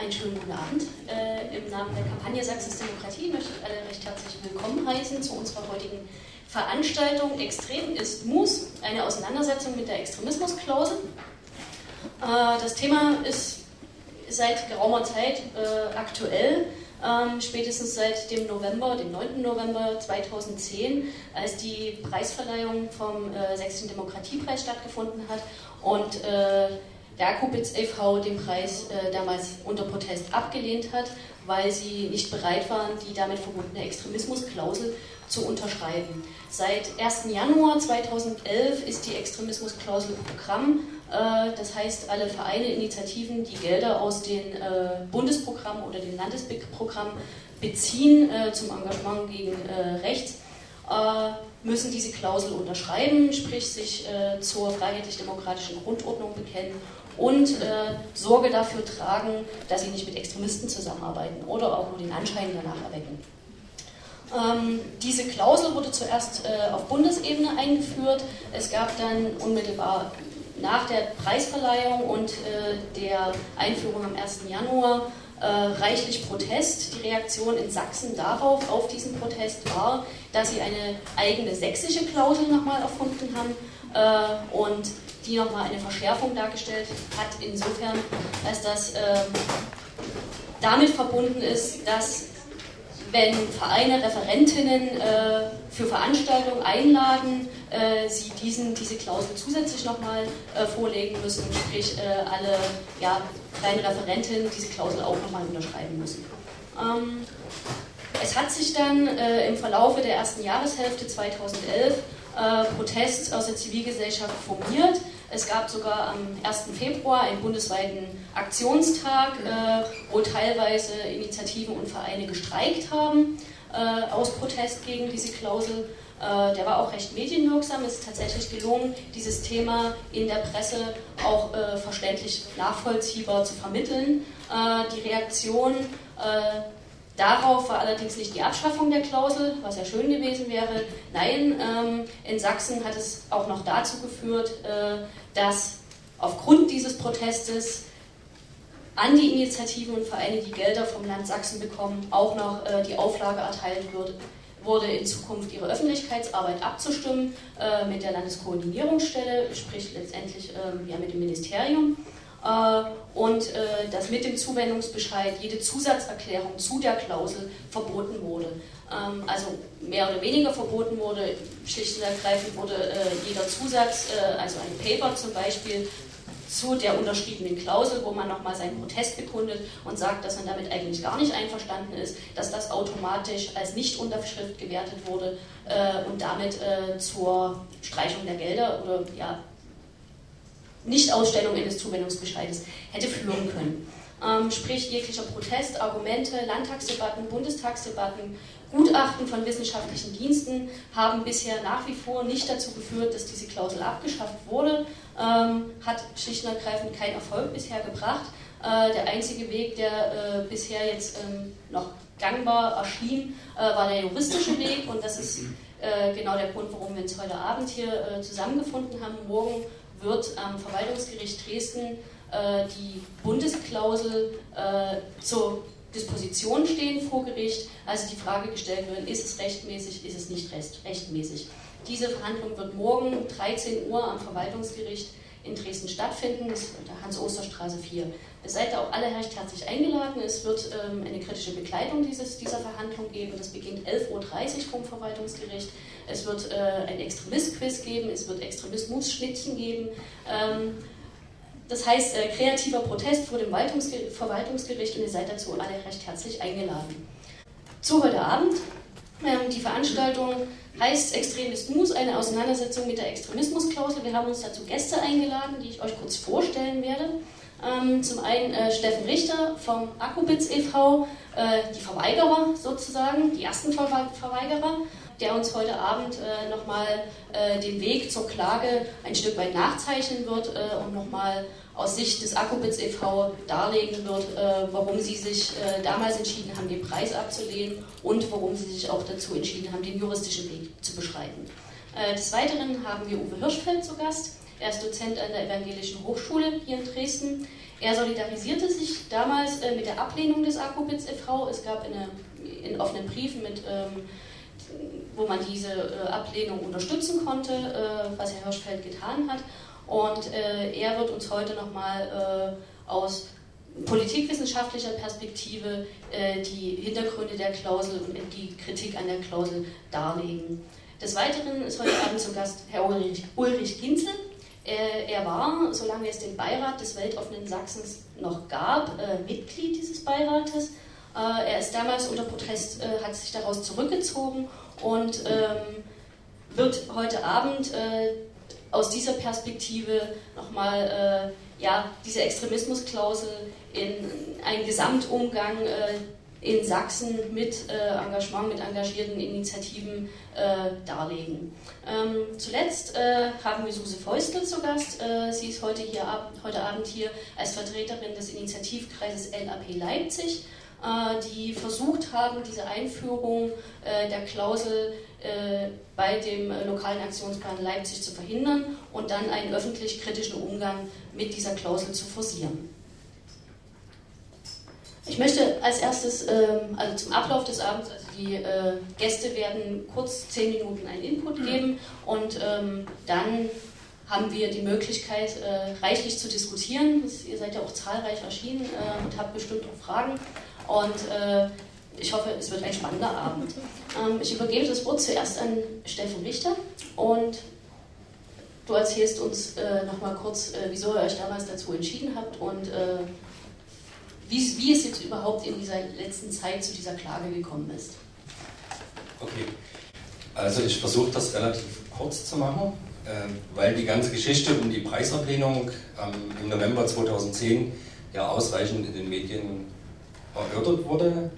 Einen schönen guten Abend. Im Namen der Kampagne Sachsens Demokratie möchte ich alle recht herzlich willkommen heißen zu unserer heutigen Veranstaltung Extremismus, eine Auseinandersetzung mit der Extremismusklausel. Das Thema ist seit geraumer Zeit aktuell, spätestens seit dem November, dem 9. November 2010, als die Preisverleihung vom Sächsischen Demokratiepreis stattgefunden hat und der AkuBiZ e.V. den Preis damals unter Protest abgelehnt hat, weil sie nicht bereit waren, die damit verbundene Extremismusklausel zu unterschreiben. Seit 1. Januar 2011 ist die Extremismusklausel Programm, das heißt, alle Vereine, Initiativen, die Gelder aus den Bundesprogrammen oder den Landesprogrammen beziehen zum Engagement gegen Rechts, müssen diese Klausel unterschreiben, sprich sich zur freiheitlich-demokratischen Grundordnung bekennen und Sorge dafür tragen, dass sie nicht mit Extremisten zusammenarbeiten oder auch nur den Anschein danach erwecken. Diese Klausel wurde zuerst auf Bundesebene eingeführt. Es gab dann unmittelbar nach der Preisverleihung und der Einführung am 1. Januar reichlich Protest. Die Reaktion in Sachsen darauf, auf diesen Protest, war, dass sie eine eigene sächsische Klausel nochmal erfunden haben und die nochmal eine Verschärfung dargestellt hat, insofern, als das damit verbunden ist, dass wenn Vereine Referentinnen für Veranstaltungen einladen, sie diese Klausel zusätzlich nochmal vorlegen müssen, sprich alle kleinen Referentinnen diese Klausel auch nochmal unterschreiben müssen. Es hat sich dann im Verlaufe der ersten Jahreshälfte 2011 Protest aus der Zivilgesellschaft formiert. Es gab sogar am 1. Februar einen bundesweiten Aktionstag, wo teilweise Initiativen und Vereine gestreikt haben aus Protest gegen diese Klausel. Der war auch recht medienwirksam. Es ist tatsächlich gelungen, dieses Thema in der Presse auch verständlich nachvollziehbar zu vermitteln. Die Reaktion darauf war allerdings nicht die Abschaffung der Klausel, was ja schön gewesen wäre. Nein, in Sachsen hat es auch noch dazu geführt, dass aufgrund dieses Protestes an die Initiativen und Vereine, die Gelder vom Land Sachsen bekommen, auch noch die Auflage erteilt wurde, in Zukunft ihre Öffentlichkeitsarbeit abzustimmen mit der Landeskoordinierungsstelle, sprich letztendlich mit dem Ministerium. Und dass mit dem Zuwendungsbescheid jede Zusatzerklärung zu der Klausel verboten wurde. Also mehr oder weniger verboten wurde, schlicht und ergreifend wurde jeder Zusatz, also ein Paper zum Beispiel, zu der unterschriebenen Klausel, wo man nochmal seinen Protest bekundet und sagt, dass man damit eigentlich gar nicht einverstanden ist, dass das automatisch als Nichtunterschrift gewertet wurde und damit zur Streichung der Gelder oder Nichtausstellung eines Zuwendungsbescheides hätte führen können. Sprich, jeglicher Protest, Argumente, Landtagsdebatten, Bundestagsdebatten, Gutachten von wissenschaftlichen Diensten haben bisher nach wie vor nicht dazu geführt, dass diese Klausel abgeschafft wurde, hat schlicht und ergreifend keinen Erfolg bisher gebracht. Der einzige Weg, der bisher jetzt noch gangbar erschien, war der juristische Weg, und das ist genau der Grund, warum wir uns heute Abend hier zusammengefunden haben. Morgen wird am Verwaltungsgericht Dresden die Bundesklausel zur Disposition stehen vor Gericht, also die Frage gestellt wird, ist es rechtmäßig, ist es nicht rechtmäßig. Diese Verhandlung wird morgen um 13 Uhr am Verwaltungsgericht in Dresden stattfinden, das ist unter Hans-Oster-Straße 4. Ihr seid da auch alle recht herzlich eingeladen, es wird eine kritische Begleitung dieser Verhandlung geben, das beginnt 11.30 Uhr vom Verwaltungsgericht, es wird ein Extremist-Quiz geben, es wird Extremismus-Schnittchen geben, das heißt kreativer Protest vor dem Verwaltungsgericht, und ihr seid dazu alle recht herzlich eingeladen. Zu heute Abend, die Veranstaltung heißt Extremismus, eine Auseinandersetzung mit der Extremismusklausel. Wir haben uns dazu Gäste eingeladen, die ich euch kurz vorstellen werde. Zum einen Steffen Richter vom AkuBiZ e.V., die Verweigerer sozusagen, die ersten Verweigerer, der uns heute Abend nochmal den Weg zur Klage ein Stück weit nachzeichnen wird und nochmal aus Sicht des AkuBiZ e.V. darlegen wird, warum sie sich damals entschieden haben, den Preis abzulehnen und warum sie sich auch dazu entschieden haben, den juristischen Weg zu beschreiten. Des Weiteren haben wir Uwe Hirschfeld zu Gast. Er ist Dozent an der Evangelischen Hochschule hier in Dresden. Er solidarisierte sich damals mit der Ablehnung des AkuBiZ e.V. Es gab in offenen Briefen, wo man diese Ablehnung unterstützen konnte, was Herr Hirschfeld getan hat. Und er wird uns heute nochmal aus politikwissenschaftlicher Perspektive die Hintergründe der Klausel und die Kritik an der Klausel darlegen. Des Weiteren ist heute Abend zu Gast Herr Ulrich Gintzel. Er war, solange es den Beirat des Weltoffenen Sachsens noch gab, Mitglied dieses Beirates. Er ist damals unter Protest, hat sich daraus zurückgezogen und wird heute Abend aus dieser Perspektive nochmal diese Extremismusklausel in einen Gesamtumgang in Sachsen mit Engagement, mit engagierten Initiativen darlegen. Zuletzt haben wir Suse Feustel zu Gast. Sie ist heute Abend hier als Vertreterin des Initiativkreises LAP Leipzig, die versucht haben, diese Einführung der Klausel bei dem lokalen Aktionsplan Leipzig zu verhindern und dann einen öffentlich kritischen Umgang mit dieser Klausel zu forcieren. Ich möchte als erstes, also zum Ablauf des Abends, also die Gäste werden kurz 10 Minuten einen Input geben und dann haben wir die Möglichkeit, reichlich zu diskutieren. Ihr seid ja auch zahlreich erschienen und habt bestimmt auch Fragen. Und ich hoffe, es wird ein spannender Abend. Ich übergebe das Wort zuerst an Steffen Richter und du erzählst uns nochmal kurz, wieso ihr euch damals dazu entschieden habt und wie es jetzt überhaupt in dieser letzten Zeit zu dieser Klage gekommen ist. Okay, also ich versuche das relativ kurz zu machen, weil die ganze Geschichte um die Preisablehnung im November 2010 ja ausreichend in den Medien erörtert wurde,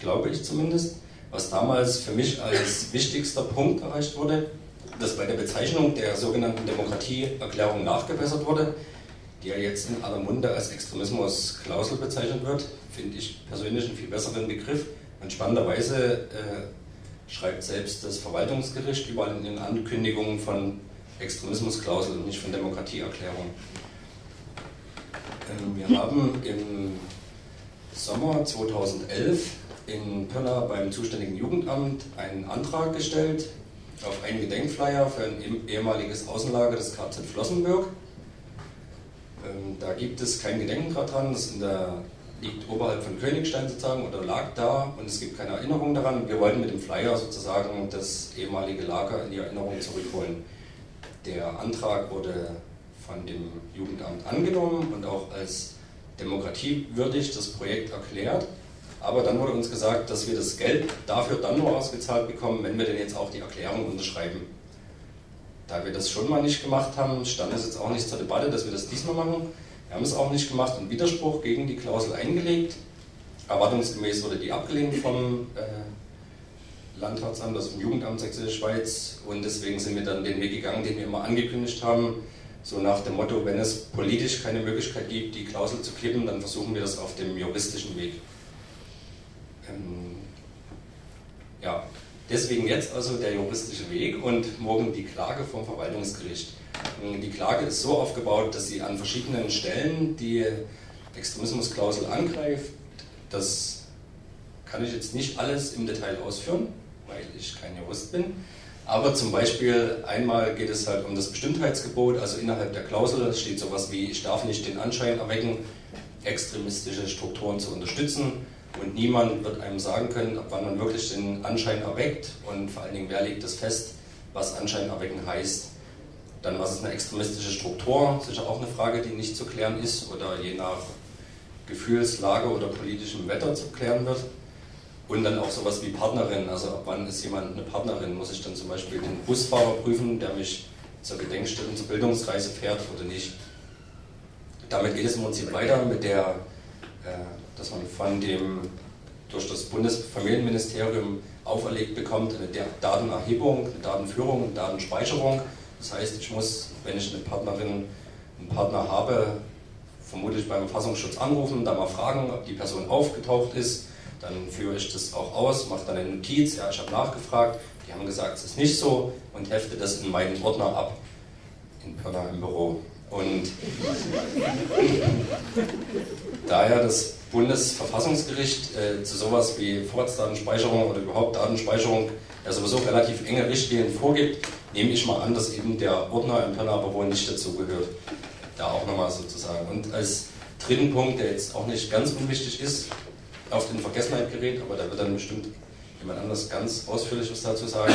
glaube ich zumindest, was damals für mich als wichtigster Punkt erreicht wurde, dass bei der Bezeichnung der sogenannten Demokratieerklärung nachgebessert wurde, die ja jetzt in aller Munde als Extremismusklausel bezeichnet wird, finde ich persönlich einen viel besseren Begriff. Und spannenderweise schreibt selbst das Verwaltungsgericht überall in den Ankündigungen von Extremismusklausel und nicht von Demokratieerklärung. Wir haben im Sommer 2011 in Pirna beim zuständigen Jugendamt einen Antrag gestellt auf einen Gedenkflyer für ein ehemaliges Außenlager des KZ Flossenbürg. Da gibt es kein Gedenken dran, das liegt oberhalb von Königstein sozusagen oder lag da und es gibt keine Erinnerung daran. Wir wollten mit dem Flyer sozusagen das ehemalige Lager in die Erinnerung zurückholen. Der Antrag wurde von dem Jugendamt angenommen und auch als demokratiewürdig das Projekt erklärt. Aber dann wurde uns gesagt, dass wir das Geld dafür dann nur ausgezahlt bekommen, wenn wir denn jetzt auch die Erklärung unterschreiben. Da wir das schon mal nicht gemacht haben, stand es jetzt auch nicht zur Debatte, dass wir das diesmal machen. Wir haben es auch nicht gemacht und Widerspruch gegen die Klausel eingelegt. Erwartungsgemäß wurde die abgelehnt vom Landratsamt, also vom Jugendamt Sächsische Schweiz. Und deswegen sind wir dann den Weg gegangen, den wir immer angekündigt haben. So nach dem Motto, wenn es politisch keine Möglichkeit gibt, die Klausel zu kippen, dann versuchen wir das auf dem juristischen Weg. Ja. Deswegen jetzt also der juristische Weg und morgen die Klage vom Verwaltungsgericht. Die Klage ist so aufgebaut, dass sie an verschiedenen Stellen die Extremismusklausel angreift. Das kann ich jetzt nicht alles im Detail ausführen, weil ich kein Jurist bin. Aber zum Beispiel einmal geht es halt um das Bestimmtheitsgebot, also innerhalb der Klausel steht sowas wie, ich darf nicht den Anschein erwecken, extremistische Strukturen zu unterstützen. Und niemand wird einem sagen können, ab wann man wirklich den Anschein erweckt und vor allen Dingen, wer legt das fest, was Anschein erwecken heißt. Dann, was ist eine extremistische Struktur, sicher auch eine Frage, die nicht zu klären ist oder je nach Gefühlslage oder politischem Wetter zu klären wird. Und dann auch sowas wie Partnerin, also ab wann ist jemand eine Partnerin, muss ich dann zum Beispiel den Busfahrer prüfen, der mich zur Gedenkstätte und zur Bildungsreise fährt oder nicht. Damit geht es im Prinzip weiter mit der dass man von dem durch das Bundesfamilienministerium auferlegt bekommt, eine Datenerhebung, eine Datenführung, eine Datenspeicherung. Das heißt, ich muss, wenn ich eine Partnerin, einen Partner habe, vermutlich beim Verfassungsschutz anrufen, da mal fragen, ob die Person aufgetaucht ist. Dann führe ich das auch aus, mache dann eine Notiz, ja, ich habe nachgefragt, die haben gesagt, es ist nicht so und hefte das in meinen Ordner ab, in Pirna im Büro. Und daher das Bundesverfassungsgericht zu sowas wie Vorratsdatenspeicherung oder überhaupt Datenspeicherung ja sowieso relativ enge Richtlinien vorgibt, nehme ich mal an, dass eben der Ordner im Pirna aber wohl nicht dazugehört. Da auch nochmal sozusagen. Und als dritten Punkt, der jetzt auch nicht ganz unwichtig ist, auf den Vergessenheit gerät, aber da wird dann bestimmt jemand anders ganz ausführlich was dazu sagen,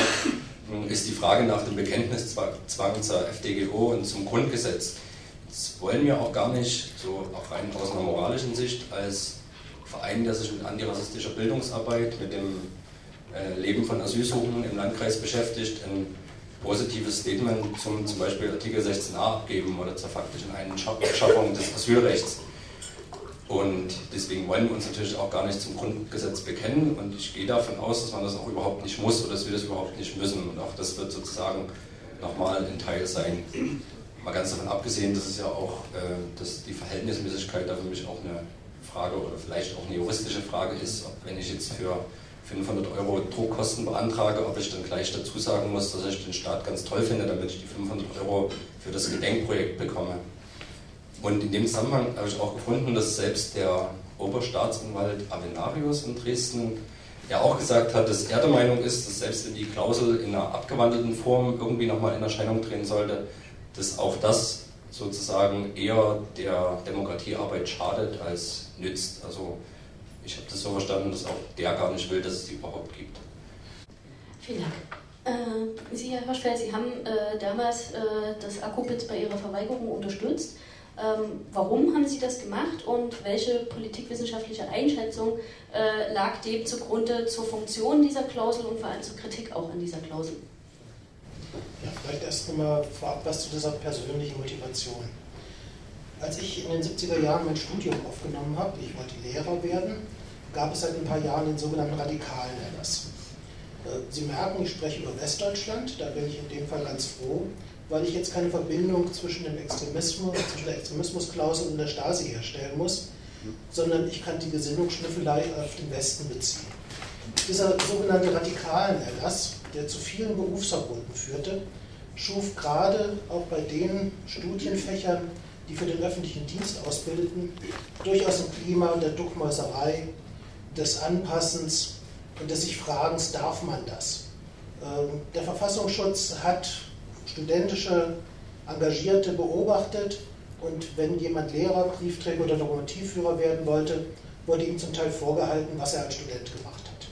ist die Frage nach dem Bekenntniszwang zur FDGO und zum Grundgesetz. Das wollen wir auch gar nicht, so auch rein aus einer moralischen Sicht, als Verein, der sich mit antirassistischer Bildungsarbeit, mit dem Leben von Asylsuchenden im Landkreis beschäftigt, ein positives Statement zum Beispiel Artikel 16a abgeben oder zur faktischen Einschaffung des Asylrechts. Und deswegen wollen wir uns natürlich auch gar nicht zum Grundgesetz bekennen und ich gehe davon aus, dass man das auch überhaupt nicht muss oder dass wir das überhaupt nicht müssen. Und auch das wird sozusagen nochmal ein Teil sein. Mal ganz davon abgesehen, dass es ja auch dass die Verhältnismäßigkeit da für mich auch eine Frage oder vielleicht auch eine juristische Frage ist, ob wenn ich jetzt für 500 € Druckkosten beantrage, ob ich dann gleich dazu sagen muss, dass ich den Staat ganz toll finde, damit ich die 500 € für das Gedenkprojekt bekomme. Und in dem Zusammenhang habe ich auch gefunden, dass selbst der Oberstaatsanwalt Avenarius in Dresden ja auch gesagt hat, dass er der Meinung ist, dass selbst wenn die Klausel in einer abgewandelten Form irgendwie nochmal in Erscheinung treten sollte, dass auch das sozusagen eher der Demokratiearbeit schadet als nützt. Also ich habe das so verstanden, dass auch der gar nicht will, dass es die überhaupt gibt. Vielen Dank. Sie, Herr Hirschfeld, Sie haben damals das AkuBiZ bei Ihrer Verweigerung unterstützt. Warum haben Sie das gemacht und welche politikwissenschaftliche Einschätzung lag dem zugrunde zur Funktion dieser Klausel und vor allem zur Kritik auch an dieser Klausel? Ja, vielleicht erst einmal vorab was zu dieser persönlichen Motivation. Als ich in den 70er Jahren mein Studium aufgenommen habe, ich wollte Lehrer werden, gab es seit ein paar Jahren den sogenannten Radikalenerlass. Sie merken, ich spreche über Westdeutschland, da bin ich in dem Fall ganz froh, weil ich jetzt keine Verbindung zwischen dem Extremismus, zwischen der Extremismusklausel und der Stasi herstellen muss, sondern ich kann die Gesinnungsschnüffelei auf den Westen beziehen. Dieser sogenannte Radikalenerlass, der zu vielen Berufsverboten führte, schuf gerade auch bei den Studienfächern, die für den öffentlichen Dienst ausbildeten, durchaus ein Klima der Duckmäuserei, des Anpassens und des sich Fragens, darf man das? Der Verfassungsschutz hat studentische Engagierte beobachtet und wenn jemand Lehrer, Briefträger oder Lokomotivführer werden wollte, wurde ihm zum Teil vorgehalten, was er als Student gemacht hat.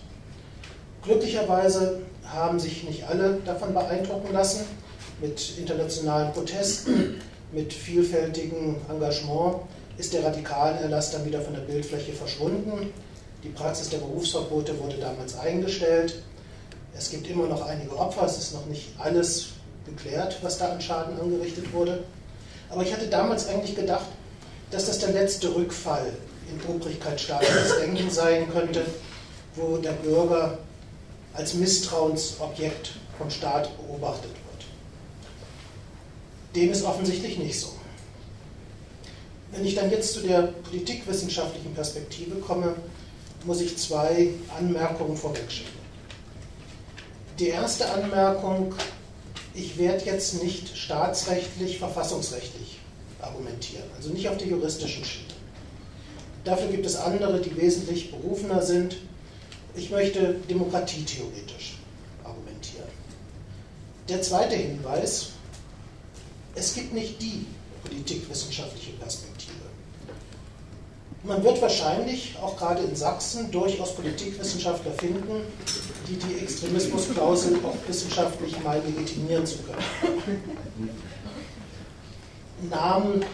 Glücklicherweise haben sich nicht alle davon beeindrucken lassen, mit internationalen Protesten, mit vielfältigem Engagement ist der Radikalenerlass dann wieder von der Bildfläche verschwunden. Die Praxis der Berufsverbote wurde damals eingestellt. Es gibt immer noch einige Opfer, es ist noch nicht alles geklärt, was da an Schaden angerichtet wurde. Aber ich hatte damals eigentlich gedacht, dass das der letzte Rückfall in obrigkeitsstaatliches Denken sein könnte, wo der Bürger als Misstrauensobjekt vom Staat beobachtet wird. Dem ist offensichtlich nicht so. Wenn ich dann jetzt zu der politikwissenschaftlichen Perspektive komme, muss ich zwei Anmerkungen vorwegschicken. Die erste Anmerkung, ich werde jetzt nicht staatsrechtlich, verfassungsrechtlich argumentieren, also nicht auf der juristischen Schiene. Dafür gibt es andere, die wesentlich berufener sind. Ich möchte demokratietheoretisch argumentieren. Der zweite Hinweis: Es gibt nicht die politikwissenschaftliche Perspektive. Man wird wahrscheinlich, auch gerade in Sachsen, durchaus Politikwissenschaftler finden, die die Extremismusklausel auch wissenschaftlich mal legitimieren zu können. Namen.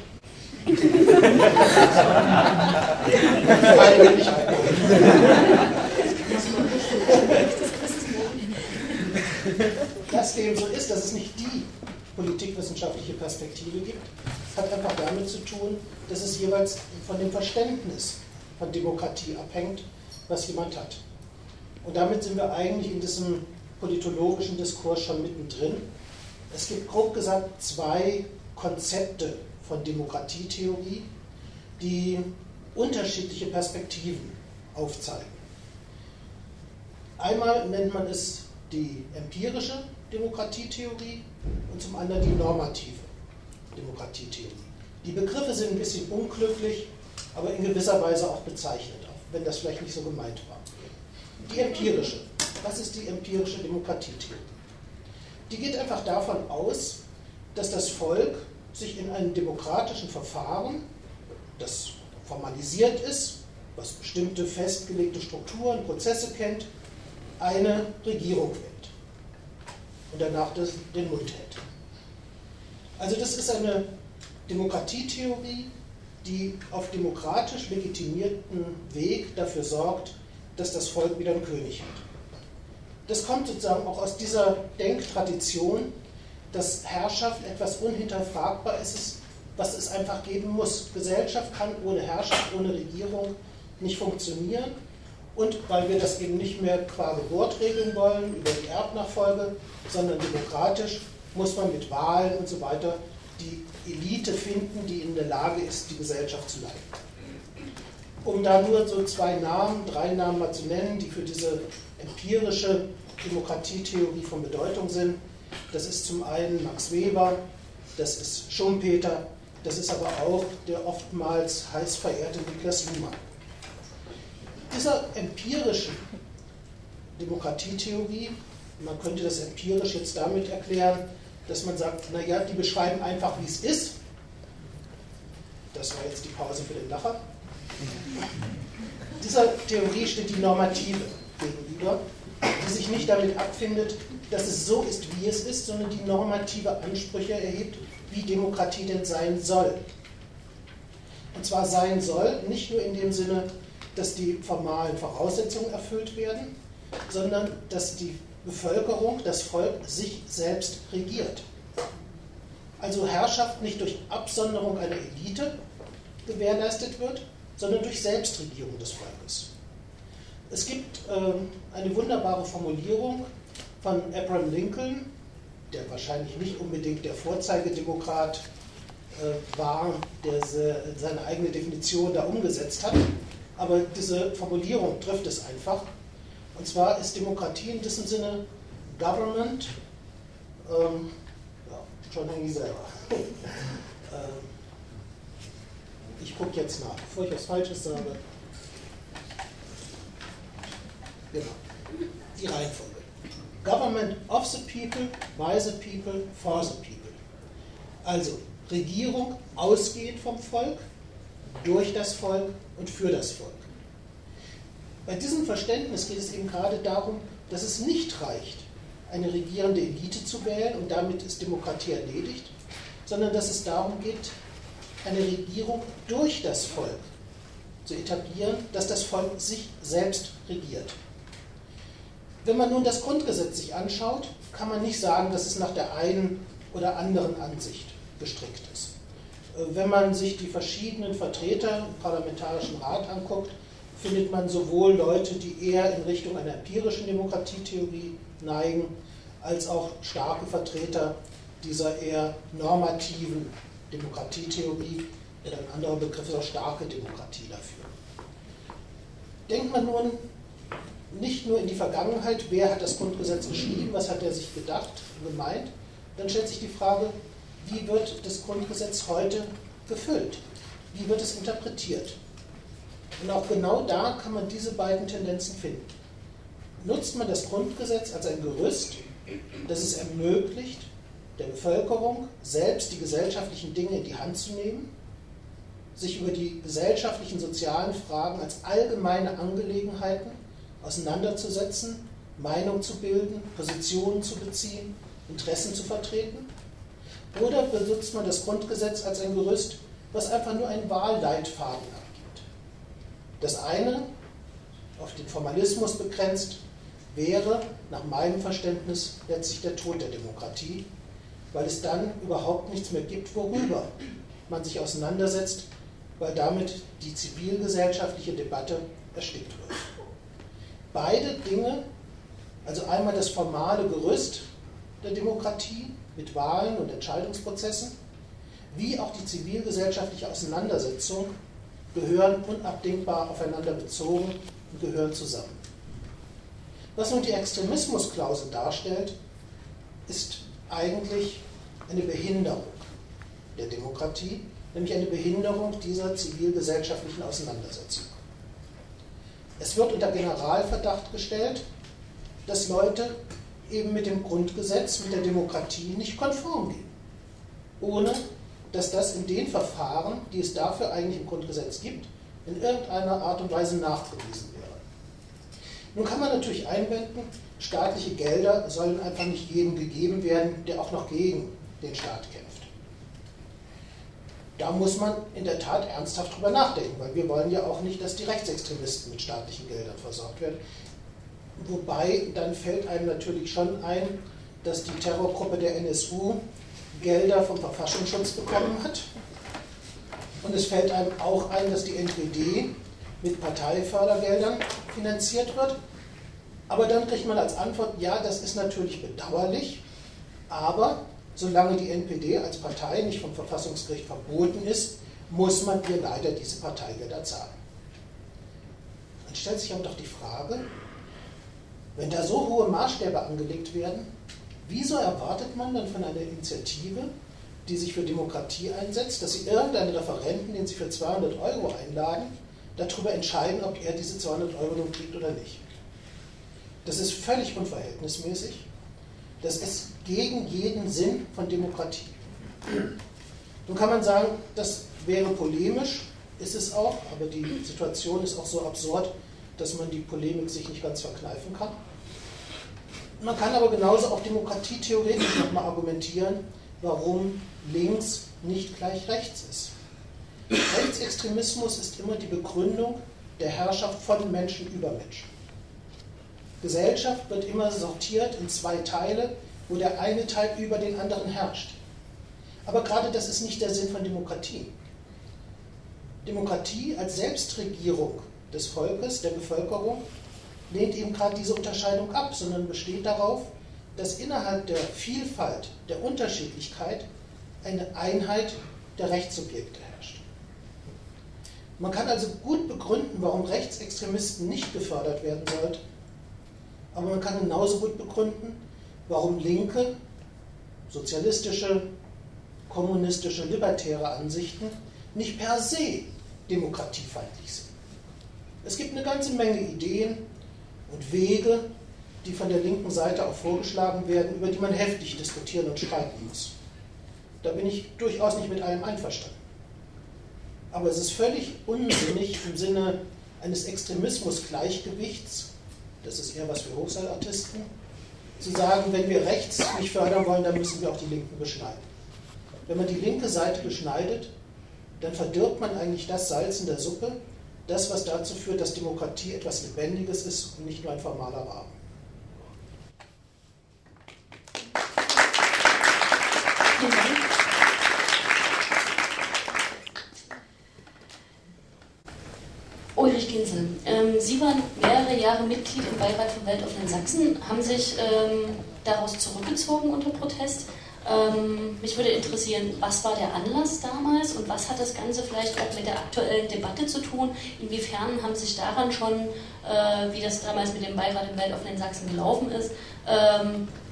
Dass dem so ist, dass es nicht die politikwissenschaftliche Perspektive gibt, hat einfach damit zu tun, dass es jeweils von dem Verständnis von Demokratie abhängt, was jemand hat. Und damit sind wir eigentlich in diesem politologischen Diskurs schon mittendrin. Es gibt grob gesagt zwei Konzepte von Demokratietheorie, die unterschiedliche Perspektiven aufzeigen. Einmal nennt man es die empirische Demokratietheorie und zum anderen die normative. Demokratiethemen. Die Begriffe sind ein bisschen unglücklich, aber in gewisser Weise auch bezeichnet, auch wenn das vielleicht nicht so gemeint war. Die empirische. Was ist die empirische Demokratietheorie? Die geht einfach davon aus, dass das Volk sich in einem demokratischen Verfahren, das formalisiert ist, was bestimmte festgelegte Strukturen, Prozesse kennt, eine Regierung wählt und danach den Mund hält. Also das ist eine Demokratietheorie, die auf demokratisch legitimierten Weg dafür sorgt, dass das Volk wieder einen König hat. Das kommt sozusagen auch aus dieser Denktradition, dass Herrschaft etwas unhinterfragbar ist, was es einfach geben muss. Gesellschaft kann ohne Herrschaft, ohne Regierung nicht funktionieren. Und weil wir das eben nicht mehr qua Geburt regeln wollen, über die Erbnachfolge, sondern demokratisch, muss man mit Wahlen und so weiter die Elite finden, die in der Lage ist, die Gesellschaft zu leiten. Um da nur so zwei Namen, drei Namen mal zu nennen, die für diese empirische Demokratietheorie von Bedeutung sind. Das ist zum einen Max Weber, das ist Schumpeter, das ist aber auch der oftmals heiß verehrte Niklas Luhmann. Dieser empirischen Demokratietheorie, man könnte das empirisch jetzt damit erklären, dass man sagt, naja, die beschreiben einfach, wie es ist. Das war jetzt die Pause für den Lacher. Dieser Theorie steht die Normative gegenüber, die sich nicht damit abfindet, dass es so ist, wie es ist, sondern die normative Ansprüche erhebt, wie Demokratie denn sein soll. Und zwar sein soll, nicht nur in dem Sinne, dass die formalen Voraussetzungen erfüllt werden, sondern dass die Bevölkerung, das Volk, sich selbst regiert. Also Herrschaft nicht durch Absonderung einer Elite gewährleistet wird, sondern durch Selbstregierung des Volkes. Es gibt eine wunderbare Formulierung von Abraham Lincoln, der wahrscheinlich nicht unbedingt der Vorzeigedemokrat war, der seine eigene Definition da umgesetzt hat, aber diese Formulierung trifft es einfach. Und zwar ist Demokratie in diesem Sinne Government, ja, schon irgendwie selber. Ich gucke jetzt nach, bevor ich was Falsches sage. Genau, die Reihenfolge. Government of the people, by the people, for the people. Also Regierung ausgehend vom Volk, durch das Volk und für das Volk. Bei diesem Verständnis geht es eben gerade darum, dass es nicht reicht, eine regierende Elite zu wählen und damit ist Demokratie erledigt, sondern dass es darum geht, eine Regierung durch das Volk zu etablieren, dass das Volk sich selbst regiert. Wenn man nun das Grundgesetz sich anschaut, kann man nicht sagen, dass es nach der einen oder anderen Ansicht gestrickt ist. Wenn man sich die verschiedenen Vertreter im Parlamentarischen Rat anguckt, findet man sowohl Leute, die eher in Richtung einer empirischen Demokratietheorie neigen, als auch starke Vertreter dieser eher normativen Demokratietheorie, denn ein anderer Begriff ist auch starke Demokratie dafür. Denkt man nun nicht nur in die Vergangenheit, wer hat das Grundgesetz geschrieben, was hat er sich gedacht und gemeint, dann stellt sich die Frage, wie wird das Grundgesetz heute gefüllt? Wie wird es interpretiert? Und auch genau da kann man diese beiden Tendenzen finden. Nutzt man das Grundgesetz als ein Gerüst, das es ermöglicht, der Bevölkerung selbst die gesellschaftlichen Dinge in die Hand zu nehmen, sich über die gesellschaftlichen, sozialen Fragen als allgemeine Angelegenheiten auseinanderzusetzen, Meinung zu bilden, Positionen zu beziehen, Interessen zu vertreten? Oder benutzt man das Grundgesetz als ein Gerüst, was einfach nur einen Wahlleitfaden abgibt? Das eine, auf den Formalismus begrenzt, wäre nach meinem Verständnis letztlich der Tod der Demokratie, weil es dann überhaupt nichts mehr gibt, worüber man sich auseinandersetzt, weil damit die zivilgesellschaftliche Debatte erstickt wird. Beide Dinge, also einmal das formale Gerüst der Demokratie mit Wahlen und Entscheidungsprozessen, wie auch die zivilgesellschaftliche Auseinandersetzung, gehören unabdingbar aufeinander bezogen und gehören zusammen. Was nun die Extremismusklausel darstellt, ist eigentlich eine Behinderung der Demokratie, nämlich eine Behinderung dieser zivilgesellschaftlichen Auseinandersetzung. Es wird unter Generalverdacht gestellt, dass Leute eben mit dem Grundgesetz, mit der Demokratie nicht konform gehen, ohne dass das in den Verfahren, die es dafür eigentlich im Grundgesetz gibt, in irgendeiner Art und Weise nachgewiesen wäre. Nun kann man natürlich einwenden, staatliche Gelder sollen einfach nicht jedem gegeben werden, der auch noch gegen den Staat kämpft. Da muss man in der Tat ernsthaft drüber nachdenken, weil wir wollen ja auch nicht, dass die Rechtsextremisten mit staatlichen Geldern versorgt werden. Wobei, dann fällt einem natürlich schon ein, dass die Terrorgruppe der NSU Gelder vom Verfassungsschutz bekommen hat. Und es fällt einem auch ein, dass die NPD mit Parteifördergeldern finanziert wird. Aber dann kriegt man als Antwort, ja, das ist natürlich bedauerlich, aber solange die NPD als Partei nicht vom Verfassungsgericht verboten ist, muss man ihr leider diese Parteigelder zahlen. Dann stellt sich aber doch die Frage, wenn da so hohe Maßstäbe angelegt werden, wieso erwartet man dann von einer Initiative, die sich für Demokratie einsetzt, dass sie irgendeinen Referenten, den sie für 200 € einladen, darüber entscheiden, ob er diese 200 € nun kriegt oder nicht? Das ist völlig unverhältnismäßig. Das ist gegen jeden Sinn von Demokratie. Nun kann man sagen, das wäre polemisch, ist es auch, aber die Situation ist auch so absurd, dass man die Polemik sich nicht ganz verkneifen kann. Man kann aber genauso auch demokratietheoretisch nochmal argumentieren, warum links nicht gleich rechts ist. Rechtsextremismus ist immer die Begründung der Herrschaft von Menschen über Menschen. Gesellschaft wird immer sortiert in zwei Teile, wo der eine Teil über den anderen herrscht. Aber gerade das ist nicht der Sinn von Demokratie. Demokratie als Selbstregierung des Volkes, der Bevölkerung, lehnt eben gerade diese Unterscheidung ab, sondern besteht darauf, dass innerhalb der Vielfalt, der Unterschiedlichkeit eine Einheit der Rechtssubjekte herrscht. Man kann also gut begründen, warum Rechtsextremisten nicht gefördert werden sollten, aber man kann genauso gut begründen, warum linke, sozialistische, kommunistische, libertäre Ansichten nicht per se demokratiefeindlich sind. Es gibt eine ganze Menge Ideen und Wege, die von der linken Seite auch vorgeschlagen werden, über die man heftig diskutieren und streiten muss. Da bin ich durchaus nicht mit allem einverstanden. Aber es ist völlig unsinnig im Sinne eines Extremismusgleichgewichts, das ist eher was für Hochseilartisten, zu sagen, wenn wir rechts nicht fördern wollen, dann müssen wir auch die Linken beschneiden. Wenn man die linke Seite beschneidet, dann verdirbt man eigentlich das Salz in der Suppe, das, was dazu führt, dass Demokratie etwas Lebendiges ist und nicht nur ein formaler Rahmen. Vielen Dank. Ulrich Gintzel, Sie waren mehrere Jahre Mitglied im Beirat von Weltoffenen Sachsen, haben sich daraus zurückgezogen unter Protest. Mich würde interessieren, was war der Anlass damals und was hat das Ganze vielleicht auch mit der aktuellen Debatte zu tun? Inwiefern haben sich daran schon, wie das damals mit dem Beirat im Weltoffenen Sachsen gelaufen ist,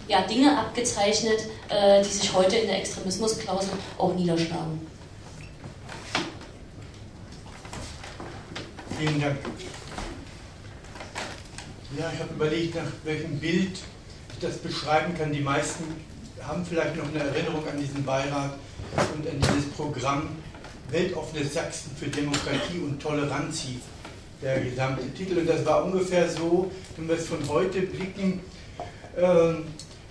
ja, Dinge abgezeichnet, die sich heute in der Extremismusklausel auch niederschlagen? Vielen Dank. Ja, ich habe überlegt, nach welchem Bild ich das beschreiben kann. Die meisten haben vielleicht noch eine Erinnerung an diesen Beirat und an dieses Programm Weltoffenes Sachsen für Demokratie und Toleranz hieß der gesamte Titel. Und das war ungefähr so, wenn wir es von heute blicken,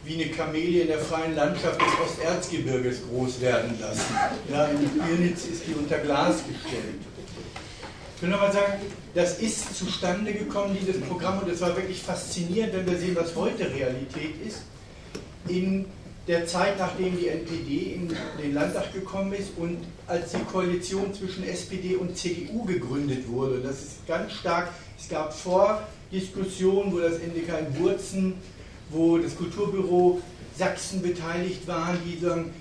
wie eine Kamelie in der freien Landschaft des Osterzgebirges groß werden lassen. Ja, in Pirnitz ist die unter Glas gestellt. Ich will nochmal sagen, das ist zustande gekommen, dieses Programm, und es war wirklich faszinierend, wenn wir sehen, was heute Realität ist. In der Zeit, nachdem die NPD in den Landtag gekommen ist und als die Koalition zwischen SPD und CDU gegründet wurde. Das ist ganz stark, es gab Vordiskussionen, wo das NDK in Wurzen, wo das Kulturbüro Sachsen beteiligt waren, die dann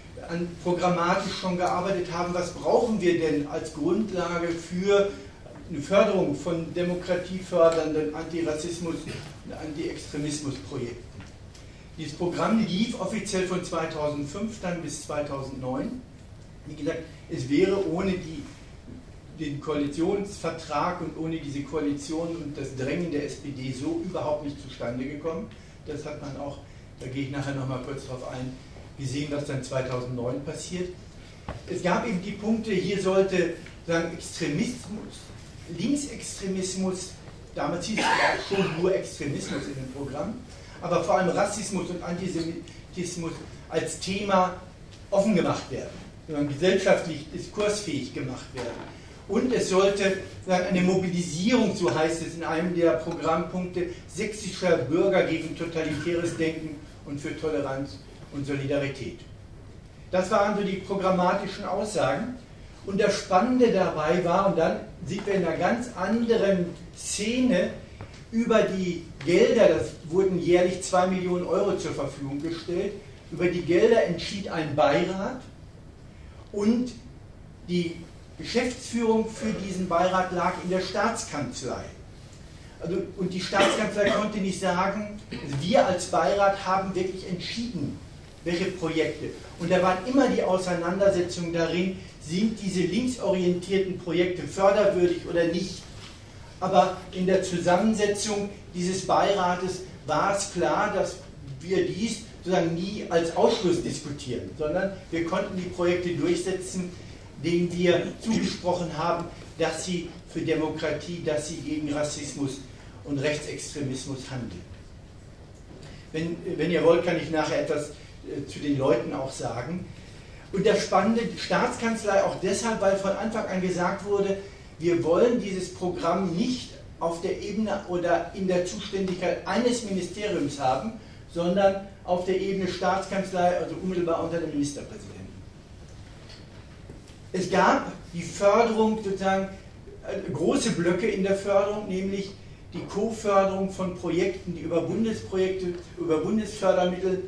programmatisch schon gearbeitet haben, was brauchen wir denn als Grundlage für eine Förderung von demokratiefördernden Antirassismus- und Antiextremismusprojekten. Dieses Programm lief offiziell von 2005 dann bis 2009 Wie gesagt, es wäre ohne den Koalitionsvertrag und ohne diese Koalition und das Drängen der SPD so überhaupt nicht zustande gekommen. Das hat man auch, da gehe ich nachher nochmal kurz drauf ein, gesehen, was dann 2009 passiert. Es gab eben die Punkte, hier sollte sagen Extremismus, Linksextremismus, damals hieß es auch schon nur Extremismus in dem Programm, aber vor allem Rassismus und Antisemitismus als Thema offen gemacht werden, sondern gesellschaftlich diskursfähig gemacht werden. Und es sollte eine Mobilisierung, so heißt es in einem der Programmpunkte, sächsischer Bürger gegen totalitäres Denken und für Toleranz und Solidarität. Das waren so die programmatischen Aussagen. Und das Spannende dabei war, und dann sind wir in einer ganz anderen Szene über die Gelder, das wurden jährlich 2 Millionen Euro zur Verfügung gestellt, über die Gelder entschied ein Beirat und die Geschäftsführung für diesen Beirat lag in der Staatskanzlei. Also, und die Staatskanzlei konnte nicht sagen, wir als Beirat haben wirklich entschieden, welche Projekte. Und da waren immer die Auseinandersetzungen darin, sind diese linksorientierten Projekte förderwürdig oder nicht. Aber in der Zusammensetzung dieses Beirates war es klar, dass wir dies sozusagen nie als Ausschluss diskutieren, sondern wir konnten die Projekte durchsetzen, denen wir zugesprochen haben, dass sie für Demokratie, dass sie gegen Rassismus und Rechtsextremismus handeln. Wenn ihr wollt, kann ich nachher etwas zu den Leuten auch sagen. Und das Spannende, die Staatskanzlei auch deshalb, weil von Anfang an gesagt wurde, wir wollen dieses Programm nicht auf der Ebene oder in der Zuständigkeit eines Ministeriums haben, sondern auf der Ebene Staatskanzlei, also unmittelbar unter dem Ministerpräsidenten. Es gab die Förderung, sozusagen große Blöcke in der Förderung, nämlich die Co-Förderung von Projekten, die über Bundesprojekte, über Bundesfördermittel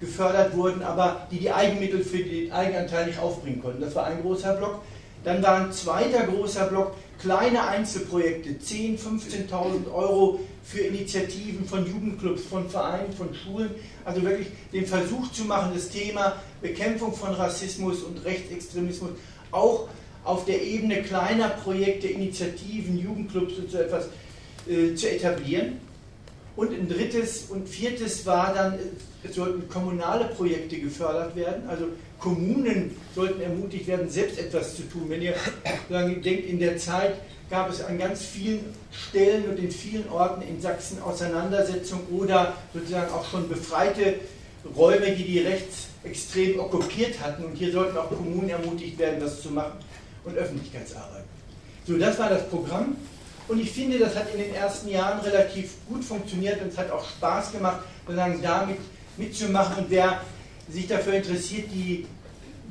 gefördert wurden, aber die Eigenmittel für den Eigenanteil nicht aufbringen konnten. Das war ein großer Block. Dann war ein zweiter großer Block, kleine Einzelprojekte, 10.000, 15.000 Euro für Initiativen von Jugendclubs, von Vereinen, von Schulen. Also wirklich den Versuch zu machen, das Thema Bekämpfung von Rassismus und Rechtsextremismus auch auf der Ebene kleiner Projekte, Initiativen, Jugendclubs und so etwas zu etablieren. Und ein drittes und viertes war dann, es sollten kommunale Projekte gefördert werden, also Kommunen sollten ermutigt werden, selbst etwas zu tun. Wenn ihr denkt, in der Zeit gab es an ganz vielen Stellen und in vielen Orten in Sachsen Auseinandersetzungen oder sozusagen auch schon befreite Räume, die rechtsextrem okkupiert hatten. Und hier sollten auch Kommunen ermutigt werden, das zu machen und Öffentlichkeitsarbeit. So, das war das Programm. Und ich finde, das hat in den ersten Jahren relativ gut funktioniert und es hat auch Spaß gemacht, sozusagen damit mitzumachen. Und wer sich dafür interessiert, die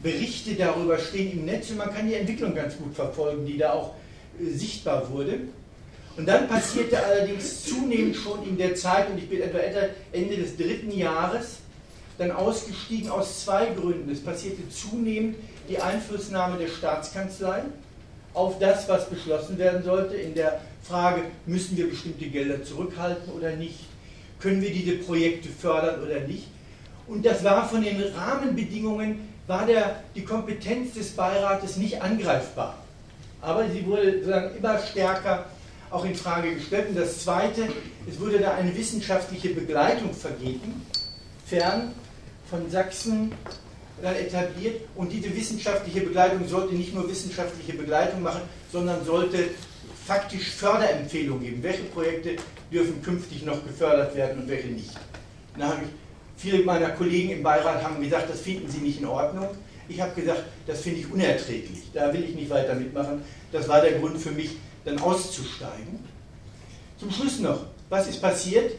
Berichte darüber stehen im Netz und man kann die Entwicklung ganz gut verfolgen, die da auch sichtbar wurde. Und dann passierte allerdings zunehmend schon in der Zeit, und ich bin etwa Ende des 3. Jahres dann ausgestiegen aus 2 Gründen. Es passierte zunehmend die Einflussnahme der Staatskanzlei auf das, was beschlossen werden sollte, in der Frage, müssen wir bestimmte Gelder zurückhalten oder nicht, können wir diese Projekte fördern oder nicht. Und das war von den Rahmenbedingungen, war die Kompetenz des Beirates nicht angreifbar. Aber sie wurde sozusagen immer stärker auch in Frage gestellt. Und das Zweite, es wurde da eine wissenschaftliche Begleitung vergeben, fern von Sachsen dann etabliert. Und diese wissenschaftliche Begleitung sollte nicht nur wissenschaftliche Begleitung machen, sondern sollte faktisch Förderempfehlungen geben. Welche Projekte dürfen künftig noch gefördert werden und welche nicht? Viele meiner Kollegen im Beirat haben gesagt, das finden sie nicht in Ordnung. Ich habe gesagt, das finde ich unerträglich, da will ich nicht weiter mitmachen. Das war der Grund für mich, dann auszusteigen. Zum Schluss noch, was ist passiert?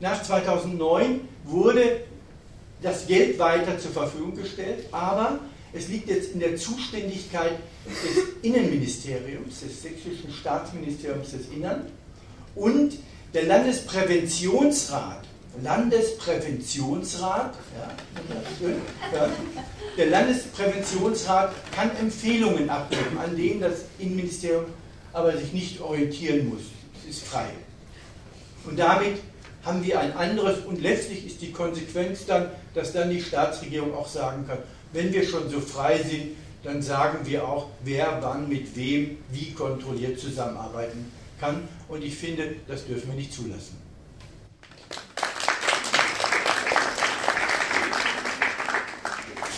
Nach 2009 wurde das Geld weiter zur Verfügung gestellt, aber es liegt jetzt in der Zuständigkeit des Innenministeriums, des sächsischen Staatsministeriums des Innern und der Landespräventionsrat, ja, der Landespräventionsrat kann Empfehlungen abgeben, an denen das Innenministerium aber sich nicht orientieren muss. Es ist frei. Und damit haben wir ein anderes, und letztlich ist die Konsequenz dann, dass dann die Staatsregierung auch sagen kann, wenn wir schon so frei sind, dann sagen wir auch, wer wann mit wem wie kontrolliert zusammenarbeiten kann. Und ich finde, das dürfen wir nicht zulassen.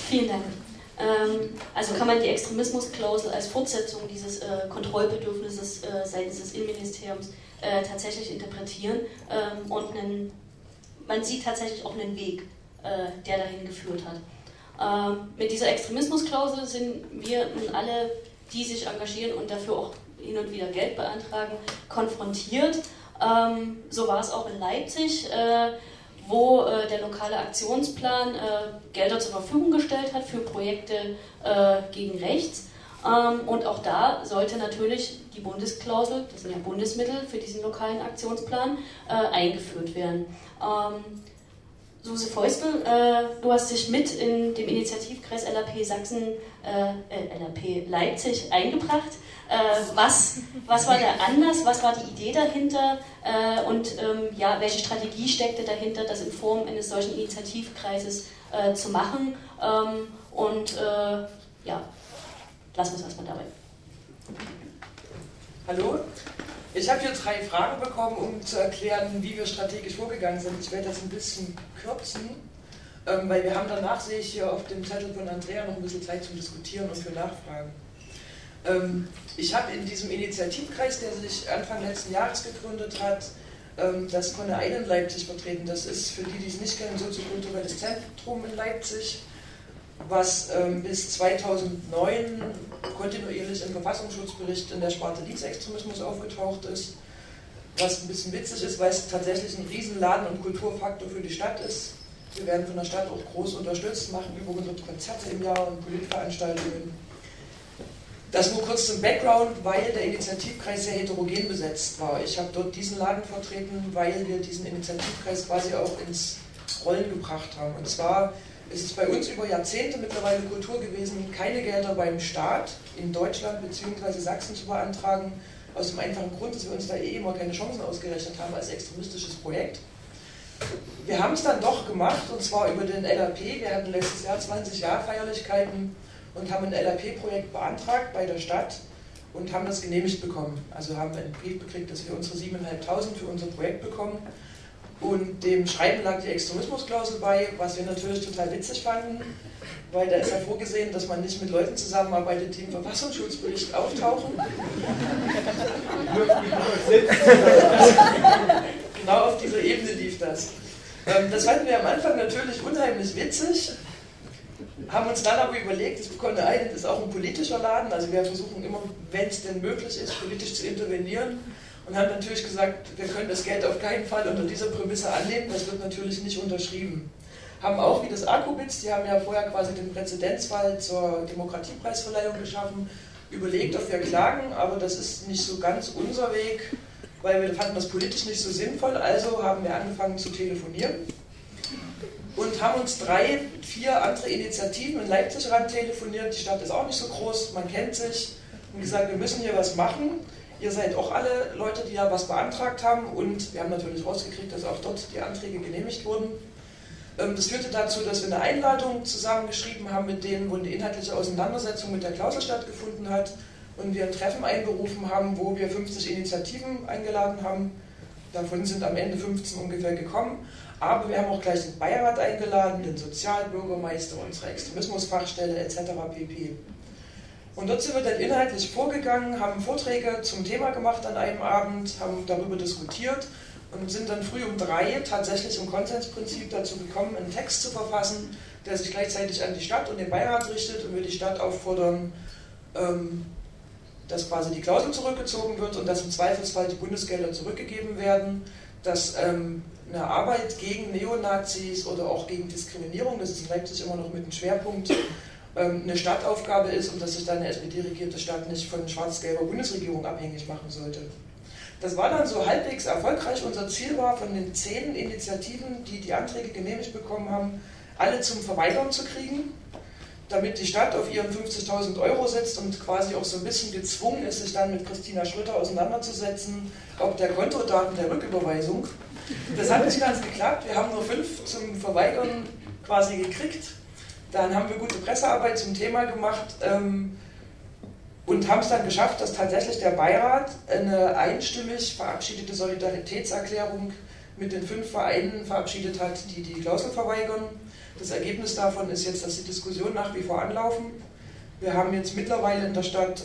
Vielen Dank. Also kann man die Extremismusklausel als Fortsetzung dieses Kontrollbedürfnisses seitens des Innenministeriums tatsächlich interpretieren und man sieht tatsächlich auch einen Weg, der dahin geführt hat. Mit dieser Extremismusklausel sind wir nun alle, die sich engagieren und dafür auch hin und wieder Geld beantragen, konfrontiert. So war es auch in Leipzig, wo der lokale Aktionsplan Gelder zur Verfügung gestellt hat für Projekte gegen rechts. Und auch da sollte natürlich die Bundesklausel, das sind ja Bundesmittel für diesen lokalen Aktionsplan, eingeführt werden. Suse Feustel, du hast dich mit in dem Initiativkreis LAP Sachsen, LAP Leipzig eingebracht. Was war der Anlass, was war die Idee dahinter und ja, welche Strategie steckte dahinter, das in Form eines solchen Initiativkreises zu machen? Ja, lassen wir es erstmal dabei. Hallo? Ich habe hier 3 Fragen bekommen, um zu erklären, wie wir strategisch vorgegangen sind. Ich werde das ein bisschen kürzen, weil wir haben danach, sehe ich hier auf dem Zettel von Andrea, noch ein bisschen Zeit zum Diskutieren und für Nachfragen. Ich habe in diesem Initiativkreis, der sich Anfang letzten Jahres gegründet hat, das Konneein in Leipzig vertreten. Das ist, für die, die es nicht kennen, ein soziokulturelles Zentrum in Leipzig, was bis 2009 kontinuierlich im Verfassungsschutzbericht in der Sparte Linksextremismus aufgetaucht ist, was ein bisschen witzig ist, weil es tatsächlich ein Riesenladen und Kulturfaktor für die Stadt ist. Wir werden von der Stadt auch groß unterstützt, machen über 100 Konzerte im Jahr und Politveranstaltungen. Das nur kurz zum Background, weil der Initiativkreis sehr heterogen besetzt war. Ich habe dort diesen Laden vertreten, weil wir diesen Initiativkreis quasi auch ins Rollen gebracht haben. Und zwar ist es bei uns über Jahrzehnte mittlerweile Kultur gewesen, keine Gelder beim Staat in Deutschland bzw. Sachsen zu beantragen, aus dem einfachen Grund, dass wir uns da eh immer keine Chancen ausgerechnet haben als extremistisches Projekt. Wir haben es dann doch gemacht, und zwar über den LAP. Wir hatten letztes Jahr 20-Jahr-Feierlichkeiten und haben ein LAP-Projekt beantragt bei der Stadt und haben das genehmigt bekommen. Also haben wir einen Brief gekriegt, dass wir unsere 7.500 für unser Projekt bekommen. Und dem Schreiben lag die Extremismusklausel bei, was wir natürlich total witzig fanden, weil da ist ja vorgesehen, dass man nicht mit Leuten zusammenarbeitet, die im Verfassungsschutzbericht auftauchen. Genau auf dieser Ebene lief das. Das fanden wir am Anfang natürlich unheimlich witzig, haben uns dann aber überlegt, das Konneein ist auch ein politischer Laden, also wir versuchen immer, wenn es denn möglich ist, politisch zu intervenieren. Und haben natürlich gesagt, wir können das Geld auf keinen Fall unter dieser Prämisse annehmen, das wird natürlich nicht unterschrieben. Haben auch wie das AkuBiZ, die haben ja vorher quasi den Präzedenzfall zur Demokratiepreisverleihung geschaffen, überlegt, ob wir klagen, aber das ist nicht so ganz unser Weg, weil wir fanden das politisch nicht so sinnvoll, also haben wir angefangen zu telefonieren und haben uns 3, 4 andere Initiativen in Leipzig ran telefoniert, die Stadt ist auch nicht so groß, man kennt sich, und gesagt, wir müssen hier was machen. Ihr seid auch alle Leute, die da was beantragt haben, und wir haben natürlich rausgekriegt, dass auch dort die Anträge genehmigt wurden. Das führte dazu, dass wir eine Einladung zusammengeschrieben haben mit denen, wo eine inhaltliche Auseinandersetzung mit der Klausel stattgefunden hat und wir ein Treffen einberufen haben, wo wir 50 Initiativen eingeladen haben. Davon sind am Ende 15 ungefähr gekommen, aber wir haben auch gleich den Beirat eingeladen, den Sozialbürgermeister, unsere Extremismusfachstelle etc. pp. Und dort sind wir dann inhaltlich vorgegangen, haben Vorträge zum Thema gemacht an einem Abend, haben darüber diskutiert und sind dann früh um 3 tatsächlich im Konsensprinzip dazu gekommen, einen Text zu verfassen, der sich gleichzeitig an die Stadt und den Beirat richtet und wir die Stadt auffordern, dass quasi die Klausel zurückgezogen wird und dass im Zweifelsfall die Bundesgelder zurückgegeben werden, dass eine Arbeit gegen Neonazis oder auch gegen Diskriminierung, das ist in Leipzig immer noch mit einem Schwerpunkt, eine Stadtaufgabe ist und dass sich dann eine SPD-regierte Stadt nicht von schwarz-gelber Bundesregierung abhängig machen sollte. Das war dann so halbwegs erfolgreich. Unser Ziel war, von den 10 Initiativen, die die Anträge genehmigt bekommen haben, alle zum Verweigern zu kriegen, damit die Stadt auf ihren 50.000 € setzt und quasi auch so ein bisschen gezwungen ist, sich dann mit Kristina Schröder auseinanderzusetzen, ob der Kontodaten der Rücküberweisung. Das hat nicht ganz geklappt. Wir haben nur 5 zum Verweigern quasi gekriegt. Dann haben wir gute Pressearbeit zum Thema gemacht und haben es dann geschafft, dass tatsächlich der Beirat eine einstimmig verabschiedete Solidaritätserklärung mit den 5 Vereinen verabschiedet hat, die die Klausel verweigern. Das Ergebnis davon ist jetzt, dass die Diskussionen nach wie vor anlaufen. Wir haben jetzt mittlerweile in der Stadt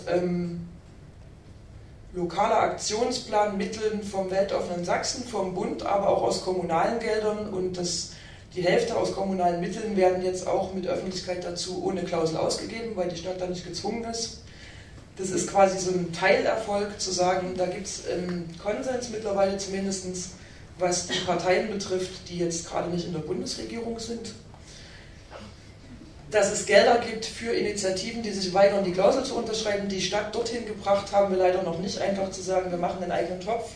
lokaler Aktionsplan, Mitteln vom Weltoffenen Sachsen, vom Bund, aber auch aus kommunalen Geldern, und die Hälfte aus kommunalen Mitteln werden jetzt auch mit Öffentlichkeit dazu ohne Klausel ausgegeben, weil die Stadt da nicht gezwungen ist. Das ist quasi so ein Teilerfolg, zu sagen, da gibt es einen Konsens mittlerweile zumindest, was die Parteien betrifft, die jetzt gerade nicht in der Bundesregierung sind. Dass es Gelder gibt für Initiativen, die sich weigern, die Klausel zu unterschreiben. Die Stadt dorthin gebracht haben wir leider noch nicht, einfach zu sagen, wir machen einen eigenen Topf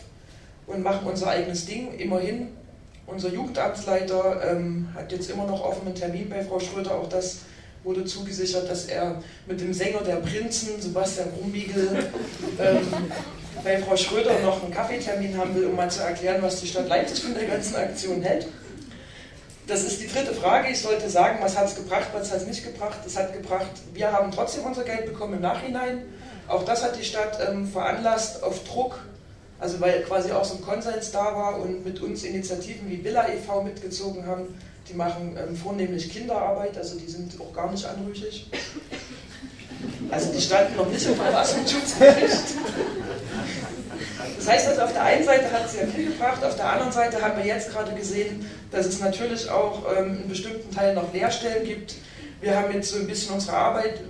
und machen unser eigenes Ding. Immerhin, unser Jugendamtsleiter hat jetzt immer noch offenen Termin bei Frau Schröder, auch das wurde zugesichert, dass er mit dem Sänger der Prinzen, Sebastian Rumbiegel, bei Frau Schröder noch einen Kaffeetermin haben will, um mal zu erklären, was die Stadt Leipzig von der ganzen Aktion hält. Das ist die dritte Frage. Ich sollte sagen, was hat es gebracht, was hat es nicht gebracht. Es hat gebracht, wir haben trotzdem unser Geld bekommen im Nachhinein. Auch das hat die Stadt veranlasst auf Druck, also weil quasi auch so ein Konsens da war und mit uns Initiativen wie Villa e.V. mitgezogen haben. Die machen vornehmlich Kinderarbeit, also die sind auch gar nicht anrüchig. Also die standen noch nicht im Verfassungsschutzgericht. Das heißt also, auf der einen Seite hat es sehr viel gebracht, auf der anderen Seite haben wir jetzt gerade gesehen, dass es natürlich auch in bestimmten Teilen noch Leerstellen gibt. Wir haben jetzt so ein bisschen unsere Arbeit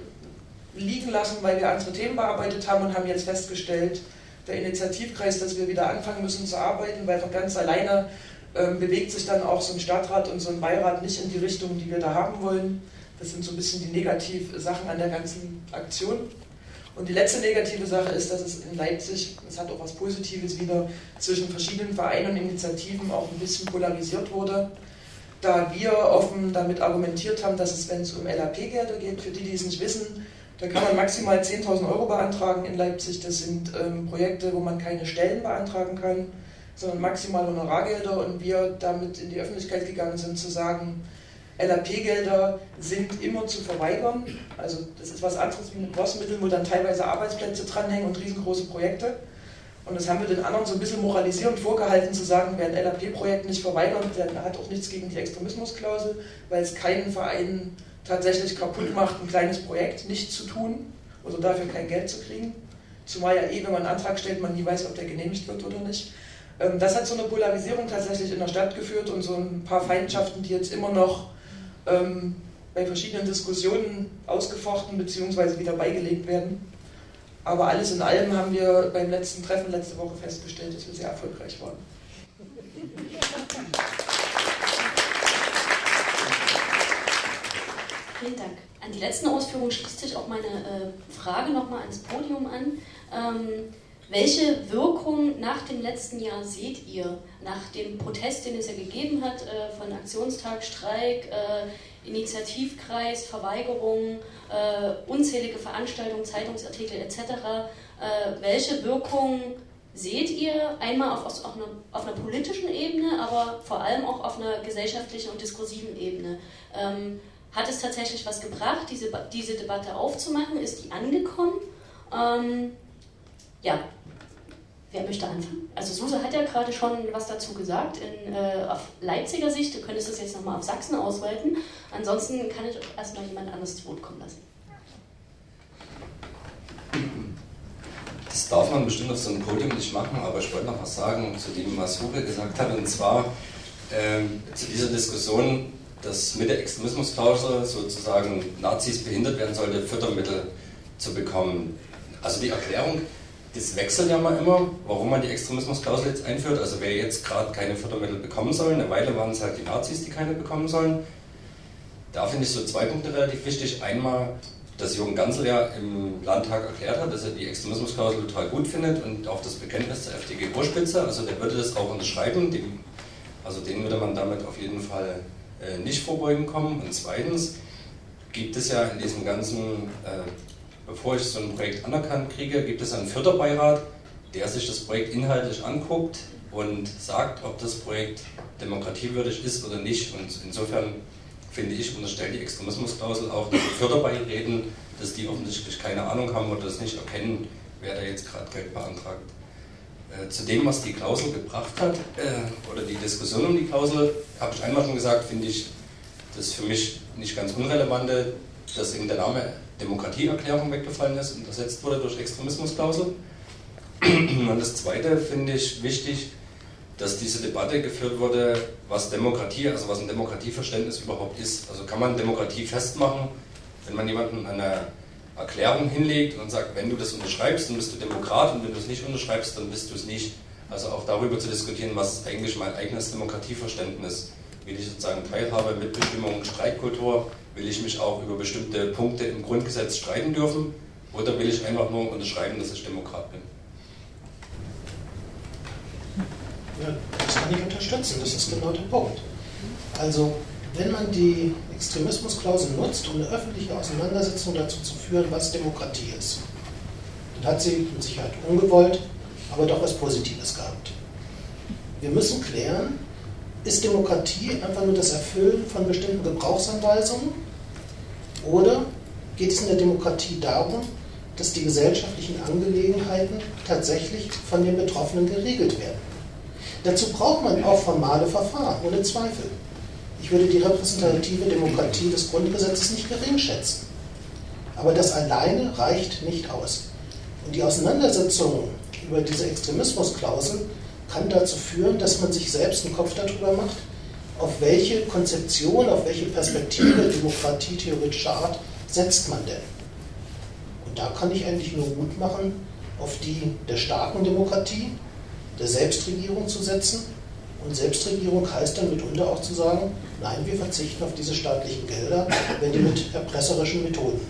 liegen lassen, weil wir andere Themen bearbeitet haben, und haben jetzt festgestellt, der Initiativkreis, dass wir wieder anfangen müssen zu arbeiten, weil von ganz alleine bewegt sich dann auch so ein Stadtrat und so ein Beirat nicht in die Richtung, die wir da haben wollen. Das sind so ein bisschen die Negativ-Sachen an der ganzen Aktion. Und die letzte negative Sache ist, dass es in Leipzig, es hat auch was Positives wieder, zwischen verschiedenen Vereinen und Initiativen auch ein bisschen polarisiert wurde, da wir offen damit argumentiert haben, dass es, wenn es um LAP-Gelder geht, für die, die es nicht wissen, da kann man maximal 10.000 € beantragen in Leipzig. Das sind Projekte, wo man keine Stellen beantragen kann, sondern maximal Honorargelder, und wir damit in die Öffentlichkeit gegangen sind, zu sagen, LAP-Gelder sind immer zu verweigern, also das ist was anderes wie mit Bossmitteln, wo dann teilweise Arbeitsplätze dranhängen und riesengroße Projekte. Und das haben wir den anderen so ein bisschen moralisierend vorgehalten, zu sagen, wer ein LAP-Projekt nicht verweigert, der hat auch nichts gegen die Extremismusklausel, weil es keinen Verein tatsächlich kaputt macht, ein kleines Projekt nicht zu tun oder dafür kein Geld zu kriegen. Zumal ja wenn man einen Antrag stellt, man nie weiß, ob der genehmigt wird oder nicht. Das hat so eine Polarisierung tatsächlich in der Stadt geführt und so ein paar Feindschaften, die jetzt immer noch bei verschiedenen Diskussionen ausgefochten bzw. wieder beigelegt werden. Aber alles in allem haben wir beim letzten Treffen letzte Woche festgestellt, dass wir sehr erfolgreich waren. Vielen Dank. An die letzten Ausführungen schließt sich auch meine Frage nochmal ans Podium an. Welche Wirkung nach dem letzten Jahr seht ihr? Nach dem Protest, den es ja gegeben hat, von Aktionstag, Streik, Initiativkreis, Verweigerungen, unzählige Veranstaltungen, Zeitungsartikel etc. Welche Wirkung seht ihr einmal auf einer politischen Ebene, aber vor allem auch auf einer gesellschaftlichen und diskursiven Ebene? Hat es tatsächlich was gebracht, diese Debatte aufzumachen? Ist die angekommen? Ja. Wer möchte anfangen? Also Suse hat ja gerade schon was dazu gesagt, auf Leipziger Sicht, du könntest das jetzt nochmal auf Sachsen ausweiten, ansonsten kann ich auch erstmal jemand anderes zu Wort kommen lassen. Das darf man bestimmt auf so einem Podium nicht machen, aber ich wollte noch was sagen zu dem, was Uwe gesagt hat, und zwar zu dieser Diskussion, dass mit der Extremismusklausel sozusagen Nazis behindert werden sollte, Fördermittel zu bekommen. Also die Erklärung, das wechselt ja mal immer, warum man die Extremismusklausel jetzt einführt. Also wer jetzt gerade keine Fördermittel bekommen soll, eine Weile waren es halt die Nazis, die keine bekommen sollen. Da finde ich so 2 Punkte relativ wichtig. Einmal, dass Jürgen Gantzel ja im Landtag erklärt hat, dass er die Extremismusklausel total gut findet und auch das Bekenntnis zur FDGO-Spitze. Also der würde das auch unterschreiben. Denen würde man damit auf jeden Fall nicht vorbeugen kommen. Und zweitens gibt es ja in diesem ganzen... Bevor ich so ein Projekt anerkannt kriege, gibt es einen Förderbeirat, der sich das Projekt inhaltlich anguckt und sagt, ob das Projekt demokratiewürdig ist oder nicht. Und insofern finde ich, unterstellt die Extremismusklausel auch, dass die Förderbeiräten, dass die offensichtlich keine Ahnung haben oder das nicht erkennen, wer da jetzt gerade Geld beantragt. Zu dem, was die Klausel gebracht hat, oder die Diskussion um die Klausel, habe ich einmal schon gesagt, finde ich das für mich nicht ganz Unrelevante, dass eben der Name Demokratieerklärung weggefallen ist und ersetzt wurde durch Extremismusklausel. Und das Zweite finde ich wichtig, dass diese Debatte geführt wurde, was Demokratie, also was ein Demokratieverständnis überhaupt ist. Also kann man Demokratie festmachen, wenn man jemanden eine Erklärung hinlegt und sagt, wenn du das unterschreibst, dann bist du Demokrat und wenn du es nicht unterschreibst, dann bist du es nicht. Also auch darüber zu diskutieren, was ist eigentlich mein eigenes Demokratieverständnis? Will ich sozusagen Teilhabe, Mitbestimmung, Streitkultur? Will ich mich auch über bestimmte Punkte im Grundgesetz streiten dürfen? Oder will ich einfach nur unterschreiben, dass ich Demokrat bin? Ja, das kann ich unterstützen, das ist genau der Punkt. Also, wenn man die Extremismusklausel nutzt, um eine öffentliche Auseinandersetzung dazu zu führen, was Demokratie ist, dann hat sie mit Sicherheit ungewollt, aber doch was Positives gehabt. Wir müssen klären, ist Demokratie einfach nur das Erfüllen von bestimmten Gebrauchsanweisungen oder geht es in der Demokratie darum, dass die gesellschaftlichen Angelegenheiten tatsächlich von den Betroffenen geregelt werden? Dazu braucht man auch formale Verfahren, ohne Zweifel. Ich würde die repräsentative Demokratie des Grundgesetzes nicht gering schätzen. Aber das alleine reicht nicht aus. Und die Auseinandersetzung über diese Extremismusklausel kann dazu führen, dass man sich selbst einen Kopf darüber macht, auf welche Konzeption, auf welche Perspektive demokratietheoretischer Art setzt man denn. Und da kann ich eigentlich nur Mut machen, auf die der starken Demokratie, der Selbstregierung zu setzen. Und Selbstregierung heißt dann mitunter auch zu sagen, nein, wir verzichten auf diese staatlichen Gelder, wenn die mit erpresserischen Methoden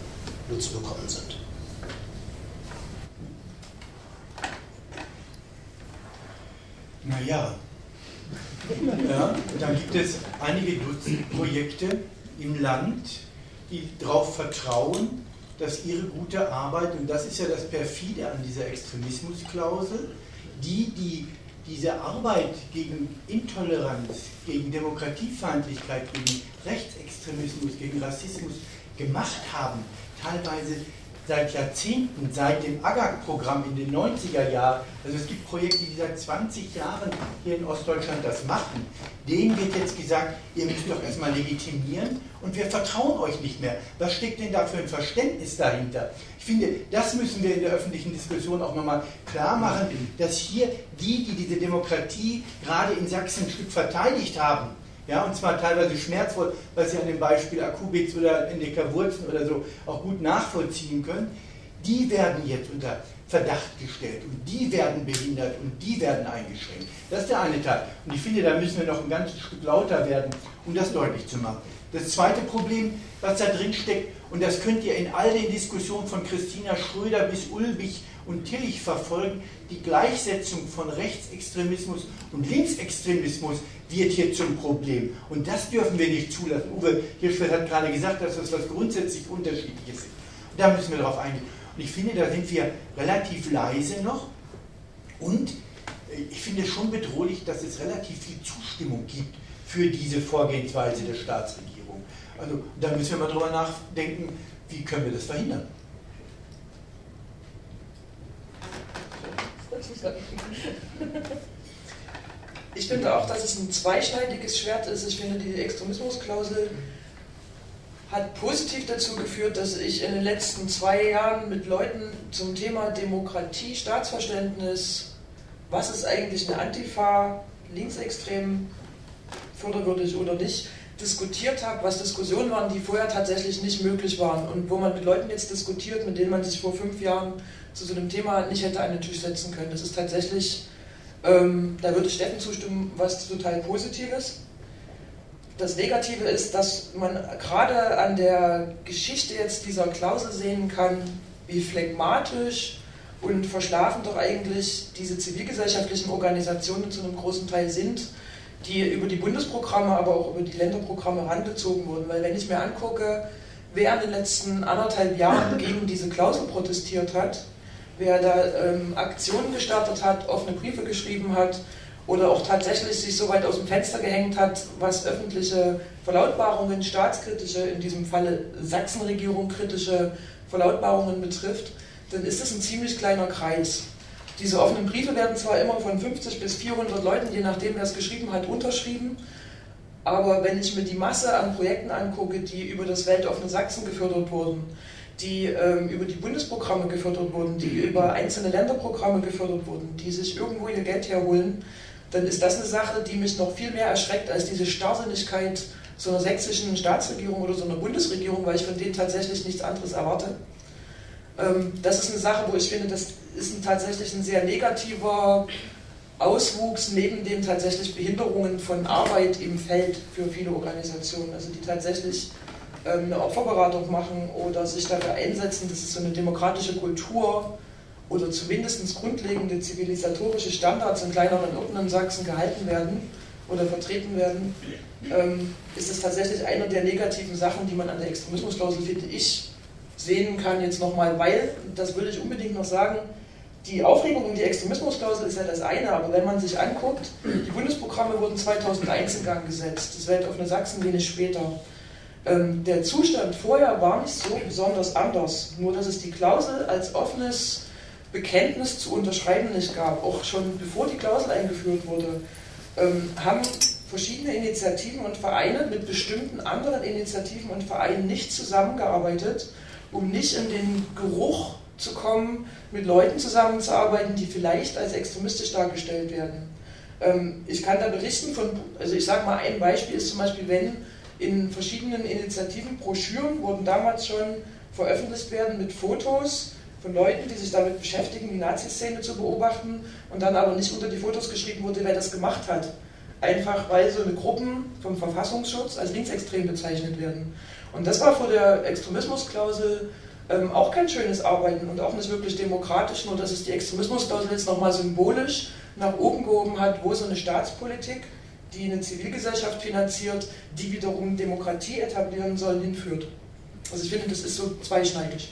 nur zu bekommen sind. Naja, ja, da gibt es einige Dutzend Projekte im Land, die darauf vertrauen, dass ihre gute Arbeit, und das ist ja das Perfide an dieser Extremismusklausel, die diese Arbeit gegen Intoleranz, gegen Demokratiefeindlichkeit, gegen Rechtsextremismus, gegen Rassismus gemacht haben, teilweise seit Jahrzehnten, seit dem AGAG-Programm in den 90er Jahren, also es gibt Projekte, die seit 20 Jahren hier in Ostdeutschland das machen, denen wird jetzt gesagt, ihr müsst doch erstmal legitimieren und wir vertrauen euch nicht mehr. Was steckt denn da für ein Verständnis dahinter? Ich finde, das müssen wir in der öffentlichen Diskussion auch nochmal klar machen, dass hier die diese Demokratie gerade in Sachsen ein Stück verteidigt haben, ja, und zwar teilweise schmerzvoll, was Sie an dem Beispiel AkuBiZ oder NDK Wurzen oder so auch gut nachvollziehen können, die werden jetzt unter Verdacht gestellt und die werden behindert und die werden eingeschränkt. Das ist der eine Teil. Und ich finde, da müssen wir noch ein ganzes Stück lauter werden, um das deutlich zu machen. Das zweite Problem, was da drin steckt, und das könnt ihr in all den Diskussionen von Kristina Schröder bis Ulbich und Tillich verfolgen, die Gleichsetzung von Rechtsextremismus und Linksextremismus wird hier zum Problem. Und das dürfen wir nicht zulassen. Uwe Hirschfeld hat gerade gesagt, dass das was grundsätzlich Unterschiedliches ist. Und da müssen wir drauf eingehen. Und ich finde, da sind wir relativ leise noch. Und ich finde es schon bedrohlich, dass es relativ viel Zustimmung gibt für diese Vorgehensweise der Staatsregierung. Also da müssen wir mal drüber nachdenken, wie können wir das verhindern. Ich finde auch, dass es ein zweischneidiges Schwert ist. Ich finde, die Extremismusklausel hat positiv dazu geführt, dass ich in den letzten 2 Jahren mit Leuten zum Thema Demokratie, Staatsverständnis, was ist eigentlich eine Antifa, linksextrem, förderwürdig oder nicht, diskutiert habe, was Diskussionen waren, die vorher tatsächlich nicht möglich waren und wo man mit Leuten jetzt diskutiert, mit denen man sich vor 5 Jahren zu so einem Thema nicht hätte an den Tisch setzen können. Das ist tatsächlich, da würde ich Steffen zustimmen, was total Positives. Das Negative ist, dass man gerade an der Geschichte jetzt dieser Klausel sehen kann, wie phlegmatisch und verschlafen doch eigentlich diese zivilgesellschaftlichen Organisationen zu einem großen Teil sind, die über die Bundesprogramme, aber auch über die Länderprogramme herangezogen wurden. Weil wenn ich mir angucke, wer in den letzten 1,5 Jahren gegen diese Klausel protestiert hat, wer da Aktionen gestartet hat, offene Briefe geschrieben hat oder auch tatsächlich sich so weit aus dem Fenster gehängt hat, was öffentliche Verlautbarungen, staatskritische, in diesem Falle Sachsenregierung kritische Verlautbarungen betrifft, dann ist es ein ziemlich kleiner Kreis. Diese offenen Briefe werden zwar immer von 50 bis 400 Leuten, je nachdem wer es geschrieben hat, unterschrieben, aber wenn ich mir die Masse an Projekten angucke, die über das Weltoffene Sachsen gefördert wurden, die über die Bundesprogramme gefördert wurden, die über einzelne Länderprogramme gefördert wurden, die sich irgendwo ihr Geld herholen, dann ist das eine Sache, die mich noch viel mehr erschreckt als diese Starrsinnigkeit so einer sächsischen Staatsregierung oder so einer Bundesregierung, weil ich von denen tatsächlich nichts anderes erwarte. Das ist eine Sache, wo ich finde, das ist tatsächlich ein sehr negativer Auswuchs neben den tatsächlich Behinderungen von Arbeit im Feld für viele Organisationen, also die tatsächlich eine Opferberatung machen oder sich dafür einsetzen, dass es so eine demokratische Kultur oder zumindest grundlegende zivilisatorische Standards in kleineren Orten in Sachsen gehalten werden oder vertreten werden, ist es tatsächlich einer der negativen Sachen, die man an der Extremismusklausel, finde ich, sehen kann jetzt nochmal, weil, das würde ich unbedingt noch sagen, die Aufregung um die Extremismusklausel ist ja das eine, aber wenn man sich anguckt, die Bundesprogramme wurden 2001 in Gang gesetzt, das Weltoffene Sachsen wenig später. Der Zustand vorher war nicht so besonders anders, nur dass es die Klausel als offenes Bekenntnis zu unterschreiben nicht gab. Auch schon bevor die Klausel eingeführt wurde, haben verschiedene Initiativen und Vereine mit bestimmten anderen Initiativen und Vereinen nicht zusammengearbeitet, um nicht in den Geruch zu kommen, mit Leuten zusammenzuarbeiten, die vielleicht als extremistisch dargestellt werden. Ich kann da berichten von, also ich sage mal, ein Beispiel ist zum Beispiel, wenn in verschiedenen Initiativen Broschüren wurden damals schon veröffentlicht werden mit Fotos von Leuten, die sich damit beschäftigen, die Nazi-Szene zu beobachten, und dann aber nicht unter die Fotos geschrieben wurde, wer das gemacht hat. Einfach weil so eine Gruppen vom Verfassungsschutz als linksextrem bezeichnet werden. Und das war vor der Extremismusklausel auch kein schönes Arbeiten und auch nicht wirklich demokratisch, nur dass es die Extremismusklausel jetzt nochmal symbolisch nach oben gehoben hat, wo so eine Staatspolitik, die eine Zivilgesellschaft finanziert, die wiederum Demokratie etablieren soll, hinführt. Also ich finde, das ist so zweischneidig.